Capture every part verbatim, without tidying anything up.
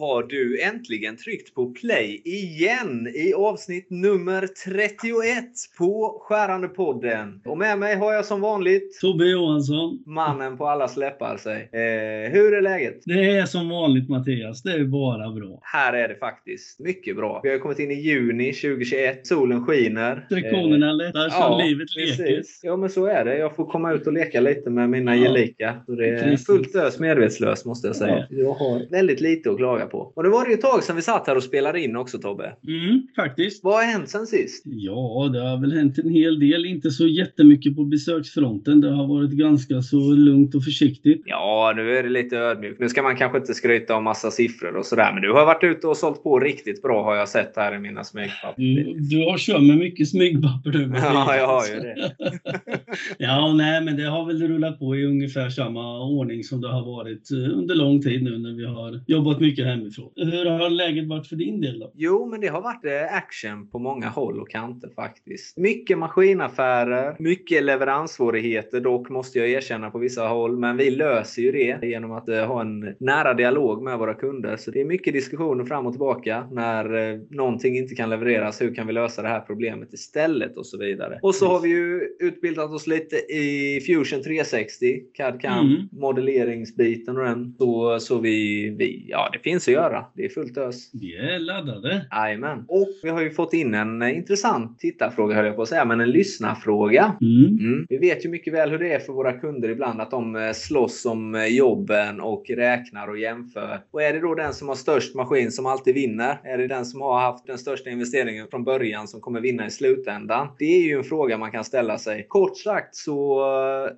har du äntligen tryckt på play igen i avsnitt nummer trettioett på Skärandepodden. Och med mig har jag som vanligt Tobbe Johansson, mannen på alla släppar sig. Eh, hur är läget? Det är som vanligt, Mattias, det är bara bra. Här är det faktiskt mycket bra. Vi har kommit in i juni tjugohundratjugoett, solen skiner. Trektionerna eh, lättar som ja, livet leker. Ja, men så är det. Jag får komma ut och leka lite med mina ja. gelika. Så det är fullt ös medvetslös, måste jag säga. Ja. Jag har väldigt lite att klaga på. Och det var det ju ett tag sedan vi satt här och spelade in också, Tobbe. Mm, faktiskt. Vad har hänt sen sist? Ja, det har väl hänt en hel del. Inte så jättemycket på besöksfronten. Det har varit ganska så lugnt och försiktigt. Ja, nu är det lite ödmjukt. Nu ska man kanske inte skryta om massa siffror och sådär. Men du har varit ute och sålt på riktigt bra, har jag sett här i mina smygpapper. Du, du har kört med mycket smygpapper du. Ja, jag har ju det. Ja, nej, men det har väl rullat på i ungefär samma ordning som det har varit under lång tid nu när vi har jobbat mycket hemifrån. Hur har läget varit för din del då? Jo, men det har varit action på många håll och kanter faktiskt. Mycket maskinaffärer, mycket leveranssvårigheter dock, måste jag erkänna, på vissa håll. Men vi löser ju det genom att ha en nära dialog med våra kunder. Så det är mycket diskussioner fram och tillbaka när någonting inte kan levereras. Hur kan vi lösa det här problemet istället och så vidare. Och så har vi ju utbildat oss lite i Fusion trehundrasextio, C A D C A M, mm. modelleringsbiten och den. Så, så vi, vi, ja, det finns att göra. Det är fullt ös. Vi är laddade. Amen. Och vi har ju fått in en intressant tittarfråga, höll jag på att säga, men en lyssnarfråga. Mm. Mm. Vi vet ju mycket väl hur det är för våra kunder ibland, att de slåss om jobben och räknar och jämför. Och är det då den som har störst maskin som alltid vinner? Är det den som har haft den största investeringen från början som kommer vinna i slutändan? Det är ju en fråga man kan ställa sig. Kort sagt så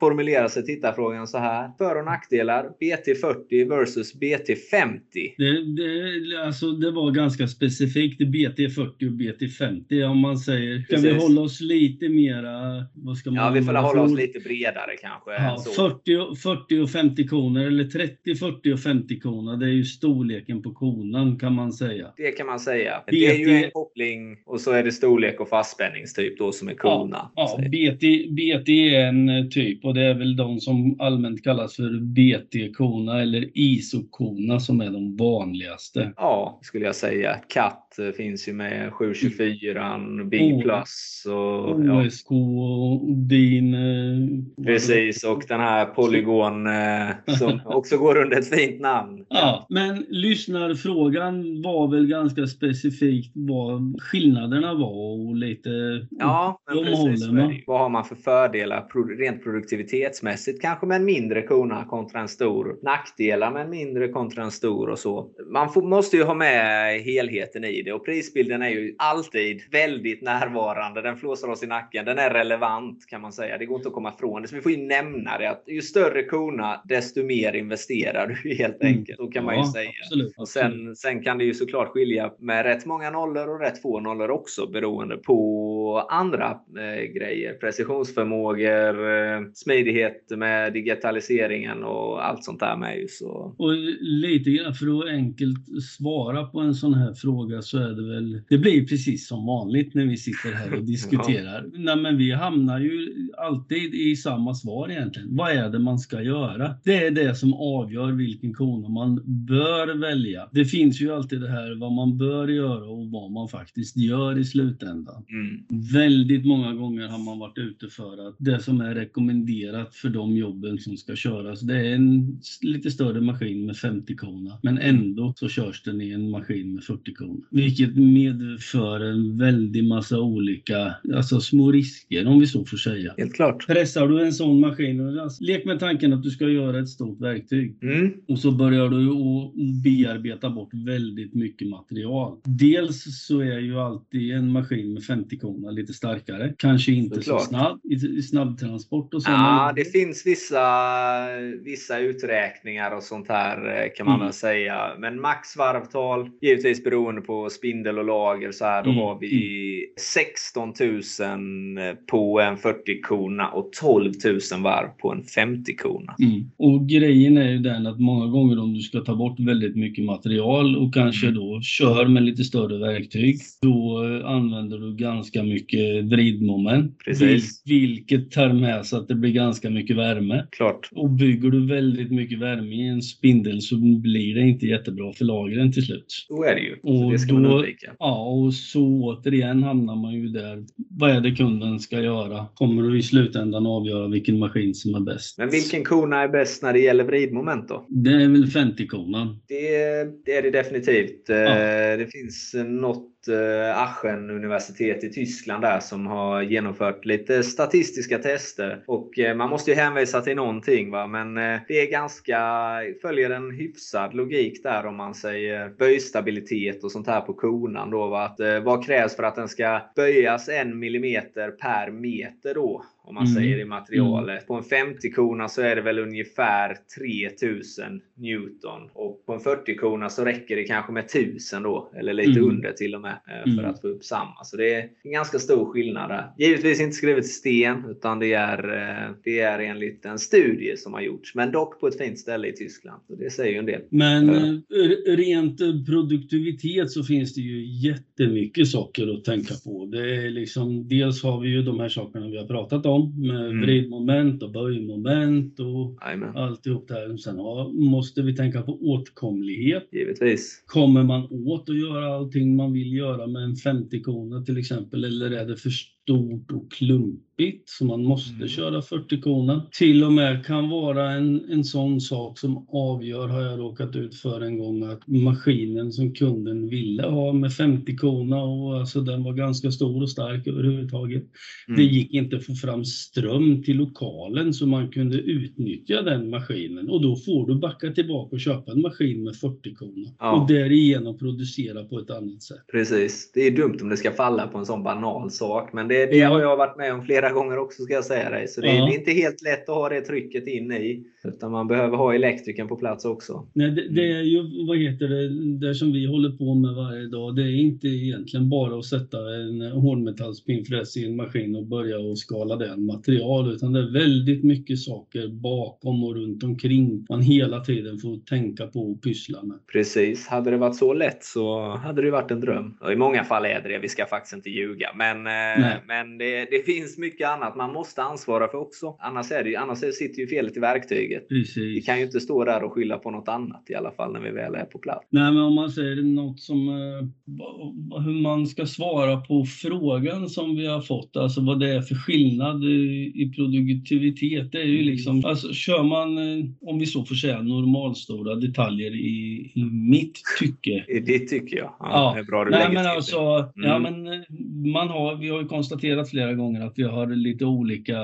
formulerar sig tittarfrågan så här: för- och nackdelar, B T fyrtio versus B T femtio. Det, det, alltså det var ganska specifikt B T fyrtio och B T femtio, om man säger. Precis. Kan vi hålla oss lite mera, vad ska man, ja, vi får hålla oss lite bredare kanske. Ja, så. fyrtio, fyrtio och femtio koner, eller trettio, fyrtio och femtio koner, det är ju storleken på konan, kan man säga. Det kan man säga. B T... Det är ju en koppling, och så är det storlek och fastspänningstyp då som är kona. Ja, ja, B T, B T är en typ, och det är väl de som allmänt kallas för B T-kona eller I S O-kona som är de vanligaste. Ja, skulle jag säga. C A T finns ju med, sju tjugofyra, B plus, och O S K, ja. D I N. Precis, och den här polygon som också går under ett fint namn. Ja, ja, men lyssnarfrågan var väl ganska specifikt vad skillnaderna var och lite... Ja, men precis. Vad har man för fördelar rent produktivitetsmässigt? Kanske med en mindre kona kontra en stor, nackdelar med en mindre kontra en stor och så. Man får, måste ju ha med helheten i det, och prisbilden är ju alltid väldigt närvarande. Den flåsar oss i nacken, den är relevant, kan man säga. Det går inte att komma ifrån det. Så vi får ju nämna det att ju större kona, desto mer investerar du helt enkelt. Så kan man ju ja, säga. Absolut, absolut. Och sen, sen kan det ju såklart skilja med rätt många nollor och rätt få nollor också, beroende på andra eh, grejer. Precisionsförmågor, eh, smidighet med digitaliseringen och allt sånt där med ju så. Och lite grann för att enkelt svara på en sån här fråga, så är det väl, det blir precis som vanligt när vi sitter här och diskuterar. Ja. Nej, men vi hamnar ju alltid i samma svar egentligen. Vad är det man ska göra? Det är det som avgör vilken kona man bör välja. Det finns ju alltid det här vad man bör göra och vad man faktiskt gör i slutändan. Mm. Väldigt många gånger har man varit ute för att det som är rekommenderat för de jobben som ska köras, det är en lite större maskin med femtio kona, men ändå så körs den i en maskin med fyrtio kona, vilket medför en väldig massa olika, alltså små risker, om vi så får säga. Helt klart. Pressar du en sån maskin och alltså, lek med tanken att du ska göra ett stort verktyg mm. och så börjar du att bearbeta bort väldigt mycket material. Dels så är ju alltid en maskin med femtio kona lite starkare, kanske inte såklart. Så snabb i snabbtransport och sådana. Ja, det finns vissa vissa uträkningar och sånt här, kan man mm. väl säga, men max varvtal, givetvis beroende på och spindel och lager så här, då mm. har vi sexton tusen på en fyrtio-korna och tolv tusen varv på en femtio-korna. Mm. Och grejen är ju den att många gånger om du ska ta bort väldigt mycket material och kanske då kör med lite större verktyg, då använder du ganska mycket vridmoment. Precis. Vil- vilket tar med så att det blir ganska mycket värme. Klart. Och bygger du väldigt mycket värme i en spindel så blir det inte jättebra för lagren till slut. Så är det ju. Och så det ska då, man undvika. Ja, och så återigen hamnar man ju där. Vad är det kunden ska göra? Kommer du i slutändan avgöra vilken maskin som är bäst? Men vilken kona är bäst när det gäller vridmoment då? Det är väl femtio-konan. Det, det är det definitivt. Ja. Det finns något Aachen universitet i Tyskland där som har genomfört lite statistiska tester, och man måste ju hänvisa till någonting, va? Men det är ganska, följer en hyfsad logik där om man säger böjstabilitet och sånt här på konan då, va? Att vad krävs för att den ska böjas en millimeter per meter då, om man mm. säger i materialet. På en femtio-kona så är det väl ungefär tre tusen newton. Och på en fyrtio-kona så räcker det kanske med tusen då. Eller lite mm. under till och med. För mm. att få upp samma. Så det är en ganska stor skillnad där. Givetvis inte skrivet i sten. Utan det är, det är enligt en studie som har gjorts. Men dock på ett fint ställe i Tyskland. Så det säger ju en del. Men ja. Rent produktivitet så finns det ju jättemycket saker att tänka på. Det är liksom, dels har vi ju de här sakerna vi har pratat om. Med vridmoment och böjmoment och Amen. Alltihop det här. Sen måste vi tänka på åtkomlighet. Givetvis. Kommer man åt att göra allting man vill göra med en femtio-kona till exempel? Eller är det för stort och klumpigt så man måste mm. köra fyrtio-kona? Till och med kan vara en, en sån sak som avgör, har jag råkat ut för en gång, att maskinen som kunden ville ha med femtio-kona, och alltså den var ganska stor och stark överhuvudtaget. Mm. Det gick inte att få fram ström till lokalen så man kunde utnyttja den maskinen, och då får du backa tillbaka och köpa en maskin med fyrtio-kona ja. Och därigenom producera på ett annat sätt. Precis, det är dumt om det ska falla på en sån banal sak, men det Det, det har jag varit med om flera gånger också, ska jag säga dig. Så det, ja. Det är inte helt lätt att ha det trycket inne i. Utan man behöver ha elektriken på plats också. Nej, det, det är ju, vad heter det, det som vi håller på med varje dag. Det är inte egentligen bara att sätta en hårdmetallspinnfräs i en maskin och börja och skala den material. Utan det är väldigt mycket saker bakom och runt omkring man hela tiden får tänka på och pyssla med. Precis, hade det varit så lätt så hade det varit en dröm. Och i många fall är det det, vi ska faktiskt inte ljuga. Men... Nej. Men det, det finns mycket annat man måste ansvara för också. Annars, är det, annars sitter ju felet i verktyget. Precis. Vi kan ju inte stå där och skylla på något annat i alla fall när vi väl är på plats. Nej, men om man säger något som eh, hur man ska svara på frågan som vi har fått. Alltså vad det är för skillnad i, i produktivitet. Det är ju liksom, alltså kör man, eh, om vi så får säga, normalstora detaljer i, i mitt tycke. I ditt tycke, ja. Ja, ja. Det är bra du Nej, lägger men till alltså, mm. ja, men man har, vi har ju konstaterat flera gånger att vi har lite olika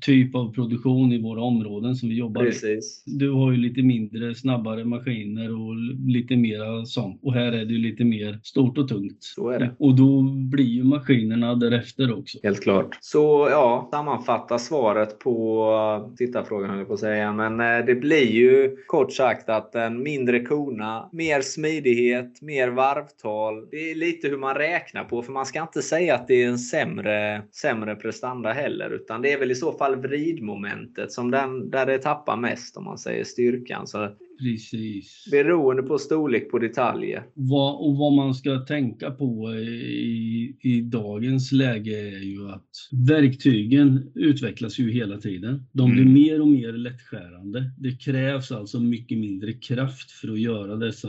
typ av produktion i våra områden som vi jobbar Precis. I. Du har ju lite mindre, snabbare maskiner och lite mera sånt. Och här är det ju lite mer stort och tungt. Så är det. Och då blir ju maskinerna därefter också. Helt klart. Så ja, sammanfatta svaret på tittarfrågan höll jag på att säga. Men det blir ju kort sagt att en mindre kona, mer smidighet, mer varvtal. Det är lite hur man räknar på, för man ska inte säga att det är en Sämre, sämre prestanda heller, utan det är väl i så fall vridmomentet som den, där det tappar mest, om man säger styrkan. Så Precis. Beroende på storlek på detaljer. Vad, och vad man ska tänka på i, i dagens läge är ju att verktygen utvecklas ju hela tiden. De blir mm. mer och mer lättskärande. Det krävs alltså mycket mindre kraft för att göra dessa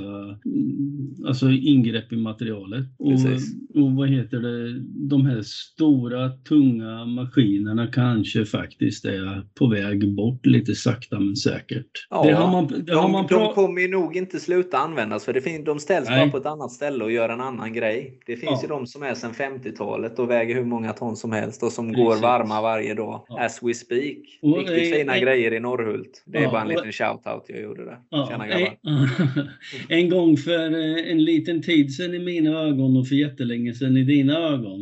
alltså ingrepp i materialet. Precis. Och, och vad heter det? De här stora, tunga maskinerna kanske faktiskt är på väg bort lite sakta men säkert. Ja. Det har man, det har man De, de kommer ju nog inte sluta användas, för det fin- de ställs Nej. Bara på ett annat ställe och gör en annan grej. Det finns ja. Ju de som är sedan femtiotalet och väger hur många ton som helst och som Precis. Går varma varje dag. Ja. As we speak. Och riktigt är, fina är, grejer i Norrhult. Det ja, är bara en liten och, shoutout jag gjorde där. Ja, Tjena, grabbar. En gång för en liten tid sedan i mina ögon och för jättelänge sedan i dina ögon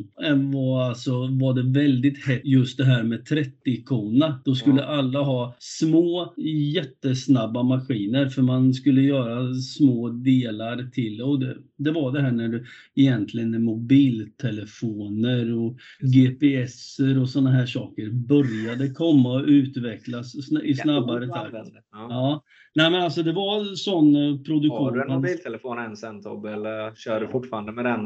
var, alltså, var det väldigt hett just det här med trettio-korna. Då skulle ja. Alla ha små jättesnabba maskiner. för man skulle göra små delar till. Och det, det var det här när du egentligen mobiltelefoner och G P S'er och sådana här saker började komma och utvecklas i snabbare takt. Ja. Ja. Nej, men alltså det var sån produktion. Har du en mobiltelefon ens än, Tobbe, eller kör du fortfarande med den?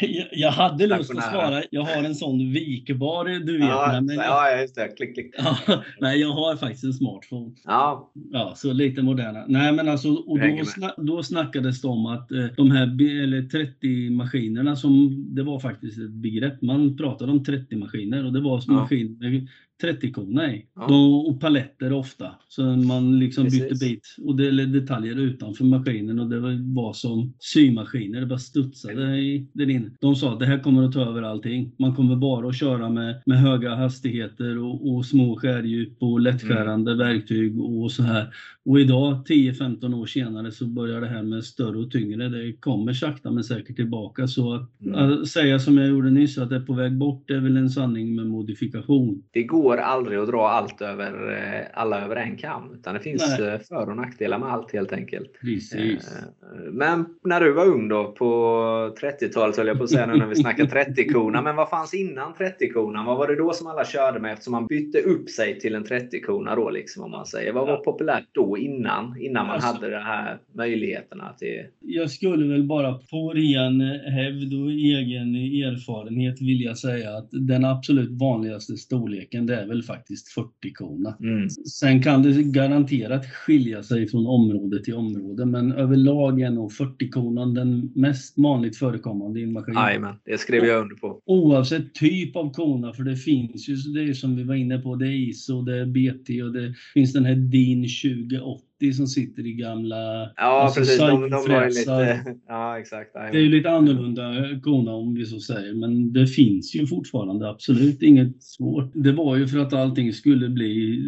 jag, jag hade lust att svara, jag har en sån vikbar, du vet. Ja, nej, men jag, ja just det, klick, klick. Ja, nej, jag har faktiskt en smartphone. Ja. Ja, så lite moderna. Nej, men alltså, och då, sna, då snackades det om att eh, de här eller trettio-maskinerna, som det var faktiskt ett begrepp. Man pratade om trettio-maskiner och det var som ja. maskiner trettio-koner i. Ja. De, och paletter ofta. Så man liksom Precis. bytte bit och det, detaljer utanför maskinen, och det var, var som symaskiner. Det bara studsade i den inne. De sa att det här kommer att ta över allting. Man kommer bara att köra med, med höga hastigheter och, och små skärdjup och lättskärande mm. verktyg och så här. Och idag, tio femton år senare, så börjar det här med större och tyngre. Det kommer sakta men säkert tillbaka. Så att, mm. att säga som jag gjorde nyss, att det är på väg bort, det är väl en sanning med modifikation. Det går aldrig att dra allt över, alla över en kam, utan det finns Nej. för- och nackdelar med allt, helt enkelt. Precis. Men när du var ung då, på trettiotalet höll jag på att säga nu när vi snackar trettio-korna, men vad fanns innan trettio-korna? Vad var det då som alla körde med, eftersom man bytte upp sig till en trettio-korna då, liksom, om man säger? Vad var populärt då? Innan, innan man alltså, hade de här möjligheterna till... Jag skulle väl bara på ren hävd och egen erfarenhet vilja säga att den absolut vanligaste storleken, det är väl faktiskt fyrtio-korna. Mm. Sen kan det garanterat skilja sig från område till område, men överlag är nog fyrtio-kornan den mest vanligt förekommande i maskinen. Jajamän, det skrev jag under på. Oavsett typ av kona, för det finns ju, det är som vi var inne på, det är I S O, det är B T och det finns den här D I N tjugo åttio som sitter i gamla... Ja, alltså, precis. De, de var lite... Ja, exakt. Det är ju lite annorlunda kona, om vi så säger. Men det finns ju fortfarande absolut inget svårt. Det var ju för att allting skulle bli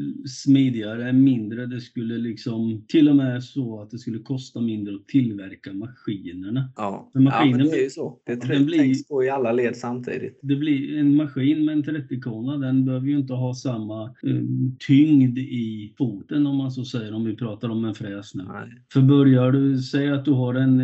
smidigare, mindre. Det skulle liksom... Till och med så att det skulle kosta mindre att tillverka maskinerna. Ja, men, maskinen, ja, men det är ju så. Det den blir, tänks på i alla led samtidigt. Det blir en maskin med en trettio-kona. Den behöver ju inte ha samma um, tyngd i foten, om man så säger, om vi pratar om en fräs nu. Nej. För börjar du säga att du har en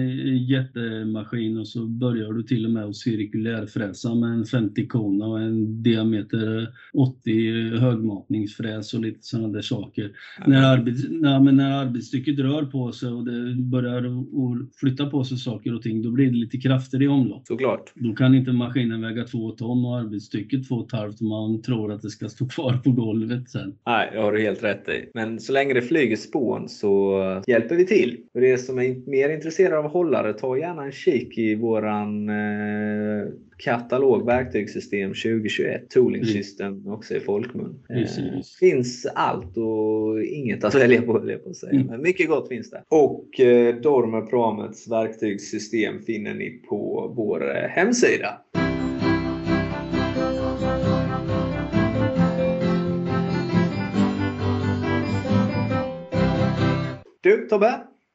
jättemaskin och så börjar du till och med att cirkulärfräsa med en femtio-kona och en diameter åttio högmatningsfräs och lite sådana där saker. När, arbets, nej, men när arbetsstycket rör på sig och det börjar och flytta på sig saker och ting, då blir det lite krafter i omlopp. Såklart. Då kan inte maskinen väga två ton och arbetsstycket två och ett halvt, om man tror att det ska stå kvar på golvet sen. Nej, det har du helt rätt i. Men så länge det flyger spån så hjälper vi till. För det som är mer intresserade av hållare, ta gärna en kik i våran eh, katalog verktygssystem tjugo tjugoett, Tooling System, mm. också i folkmun. Eh, finns allt och inget att välja på, välja på sig. Mm. Men mycket gott finns det. Och eh, Dormer Pramets verktygssystem finner ni på vår eh, hemsida. Du, Tobbe?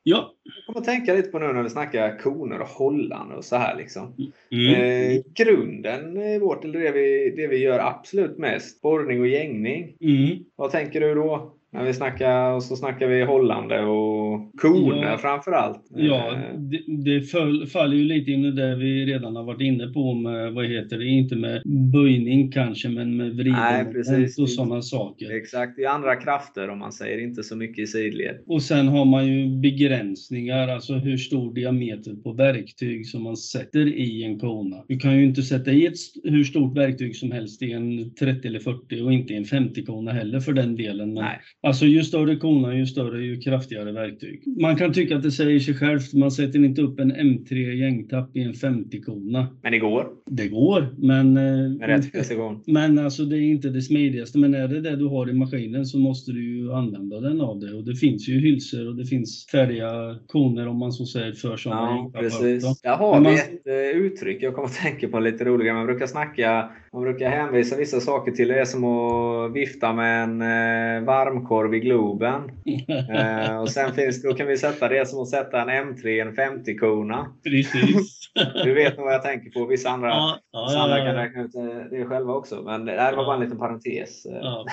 Ja. Jag kommer att tänka lite på nu när vi snackar koner och hållande och så här liksom. Mm. Eh, grunden i vårt, eller det vi, det vi gör absolut mest, borrning och gängning. Mm. Vad tänker du då? När vi snackar, och så snackar vi hållande och koner, ja, framförallt. Ja, det, det föll, faller ju lite in i det vi redan har varit inne på med, vad heter det, inte med böjning kanske, men med vridning och sådana saker. Exakt, i andra krafter om man säger, inte så mycket i sidled. Och sen har man ju begränsningar, alltså hur stor diameter på verktyg som man sätter i en kona. Du kan ju inte sätta i ett, hur stort verktyg som helst i en trettio eller fyrtio och inte i en femtio-kona heller för den delen. Men... Nej. Alltså ju större konar, ju större, ju kraftigare verktyg. Man kan tycka att det säger sig självt. Man sätter inte upp en M tre gängtapp i en femtio-kona. Men det går. Det går, men... Men, rätt, men alltså det är inte det smidigaste. Men är det det du har i maskinen så måste du ju använda den av det. Och det finns ju hylsor och det finns färdiga koner, om man så säger, för sådana. Ja, precis. Där har vi ett uttryck jag kommer att tänka på lite roligare. Man brukar snacka, man brukar hänvisa vissa saker till det som att vifta med en varm lammkorv i Globen. eh, och sen finns, då kan vi sätta det som att sätta en M tre, en femtio-kona. Precis. Du vet nog vad jag tänker på. Vissa andra, ja, ja, vissa andra ja, ja, ja. kan räkna ut det själva också. Men det här var bara en liten parentes. Ja,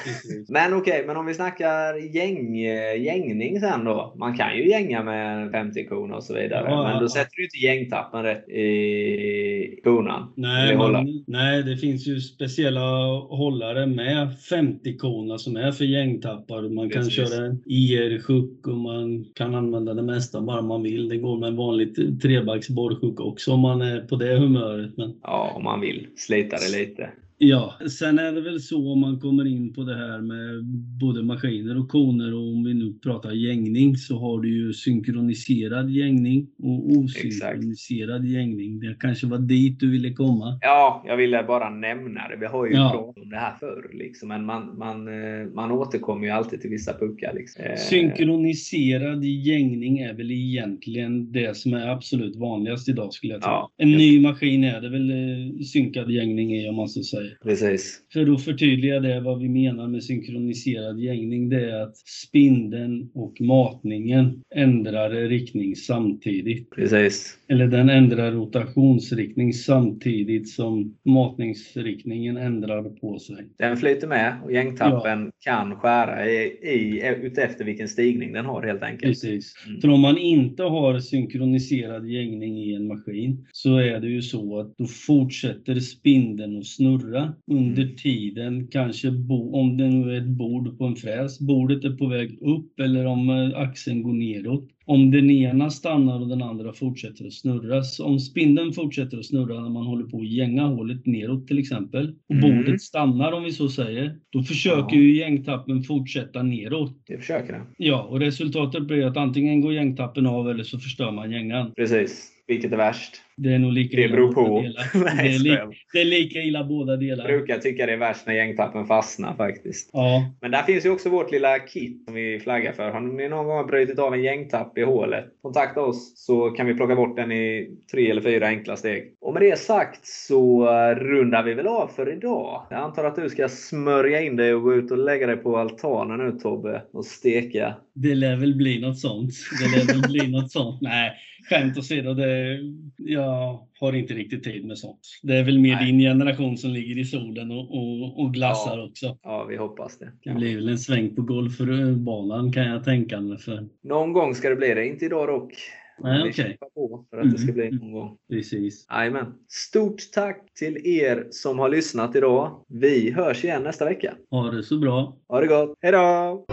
men okej, okay, men om vi snackar gäng, gängning sen då. Man kan ju gänga med en femtio-kona och så vidare. Ja, men då ja, sätter du inte gängtappen rätt i konan. Nej, man, nej, det finns ju speciella hållare med femtio-kona som är för gängtappar. Man kan precis, köra en I R-sjuk och man kan använda det mesta bara man vill. Det går med en vanlig trebacksborrsjuk också om man är på det humöret. Men... ja, om man vill slita det lite. Ja, sen är det väl så om man kommer in på det här med både maskiner och koner, och om vi nu pratar gängning så har du ju synkroniserad gängning och osynkroniserad exakt, gängning. Det kanske var dit du ville komma. Ja, jag ville bara nämna det. Vi har ju ja, pratat om det här förr liksom, men man, man, man återkommer ju alltid till vissa puckar liksom. Synkroniserad gängning är väl egentligen det som är absolut vanligast idag skulle jag säga. Ja, en ny maskin är det väl synkad gängning är om man så säger. Precis. För att förtydliga det, vad vi menar med synkroniserad gängning, det är att spindeln och matningen ändrar riktning samtidigt. Precis. Eller den ändrar rotationsriktning samtidigt som matningsriktningen ändrar på sig. Den flyter med och gängtappen ja, kan skära i, i, utefter vilken stigning den har helt enkelt. Precis. Mm. För om man inte har synkroniserad gängning i en maskin så är det ju så att då fortsätter spindeln och snurra under tiden, kanske bo, om det nu är ett bord på en fräs, bordet är på väg upp eller om axeln går neråt. Om den ena stannar och den andra fortsätter att snurras. Om spindeln fortsätter att snurra när man håller på att gänga hålet neråt till exempel. Och mm, bordet stannar om vi så säger. Då försöker ja, ju gängtappen fortsätta neråt. Det försöker den. Ja, och resultatet blir att antingen går gängtappen av eller så förstör man gängan. Precis. Vilket är värst? Det är nog lika det beror på. Nej, det, är lika, det är lika illa båda delar. Jag brukar tycka det är värst när gängtappen fastnar faktiskt. Ja. Men där finns ju också vårt lilla kit som vi flaggar för. Har ni någon gång brutit av en gängtapp i hålet? Kontakta oss så kan vi plocka bort den i tre eller fyra enkla steg. Och med det sagt så rundar vi väl av för idag. Jag antar att du ska smörja in dig och gå ut och lägga dig på altanen nu Tobbe och steka. Det lär väl bli något sånt. Det lär väl bli något sånt. Nej. Skämt att se då, det, jag har inte riktigt tid med sånt. Det är väl mer nej, din generation som ligger i solen och, och, och glassar ja, också. Ja, vi hoppas det. Det blir väl en sväng på golfbanan kan jag tänka mig. För... någon gång ska det bli det, inte idag dock. Nej, vi okay, kämpar på för att det ska bli någon gång. Precis. Amen. Stort tack till er som har lyssnat idag. Vi hörs igen nästa vecka. Ha det så bra. Ha det gott. Hej då!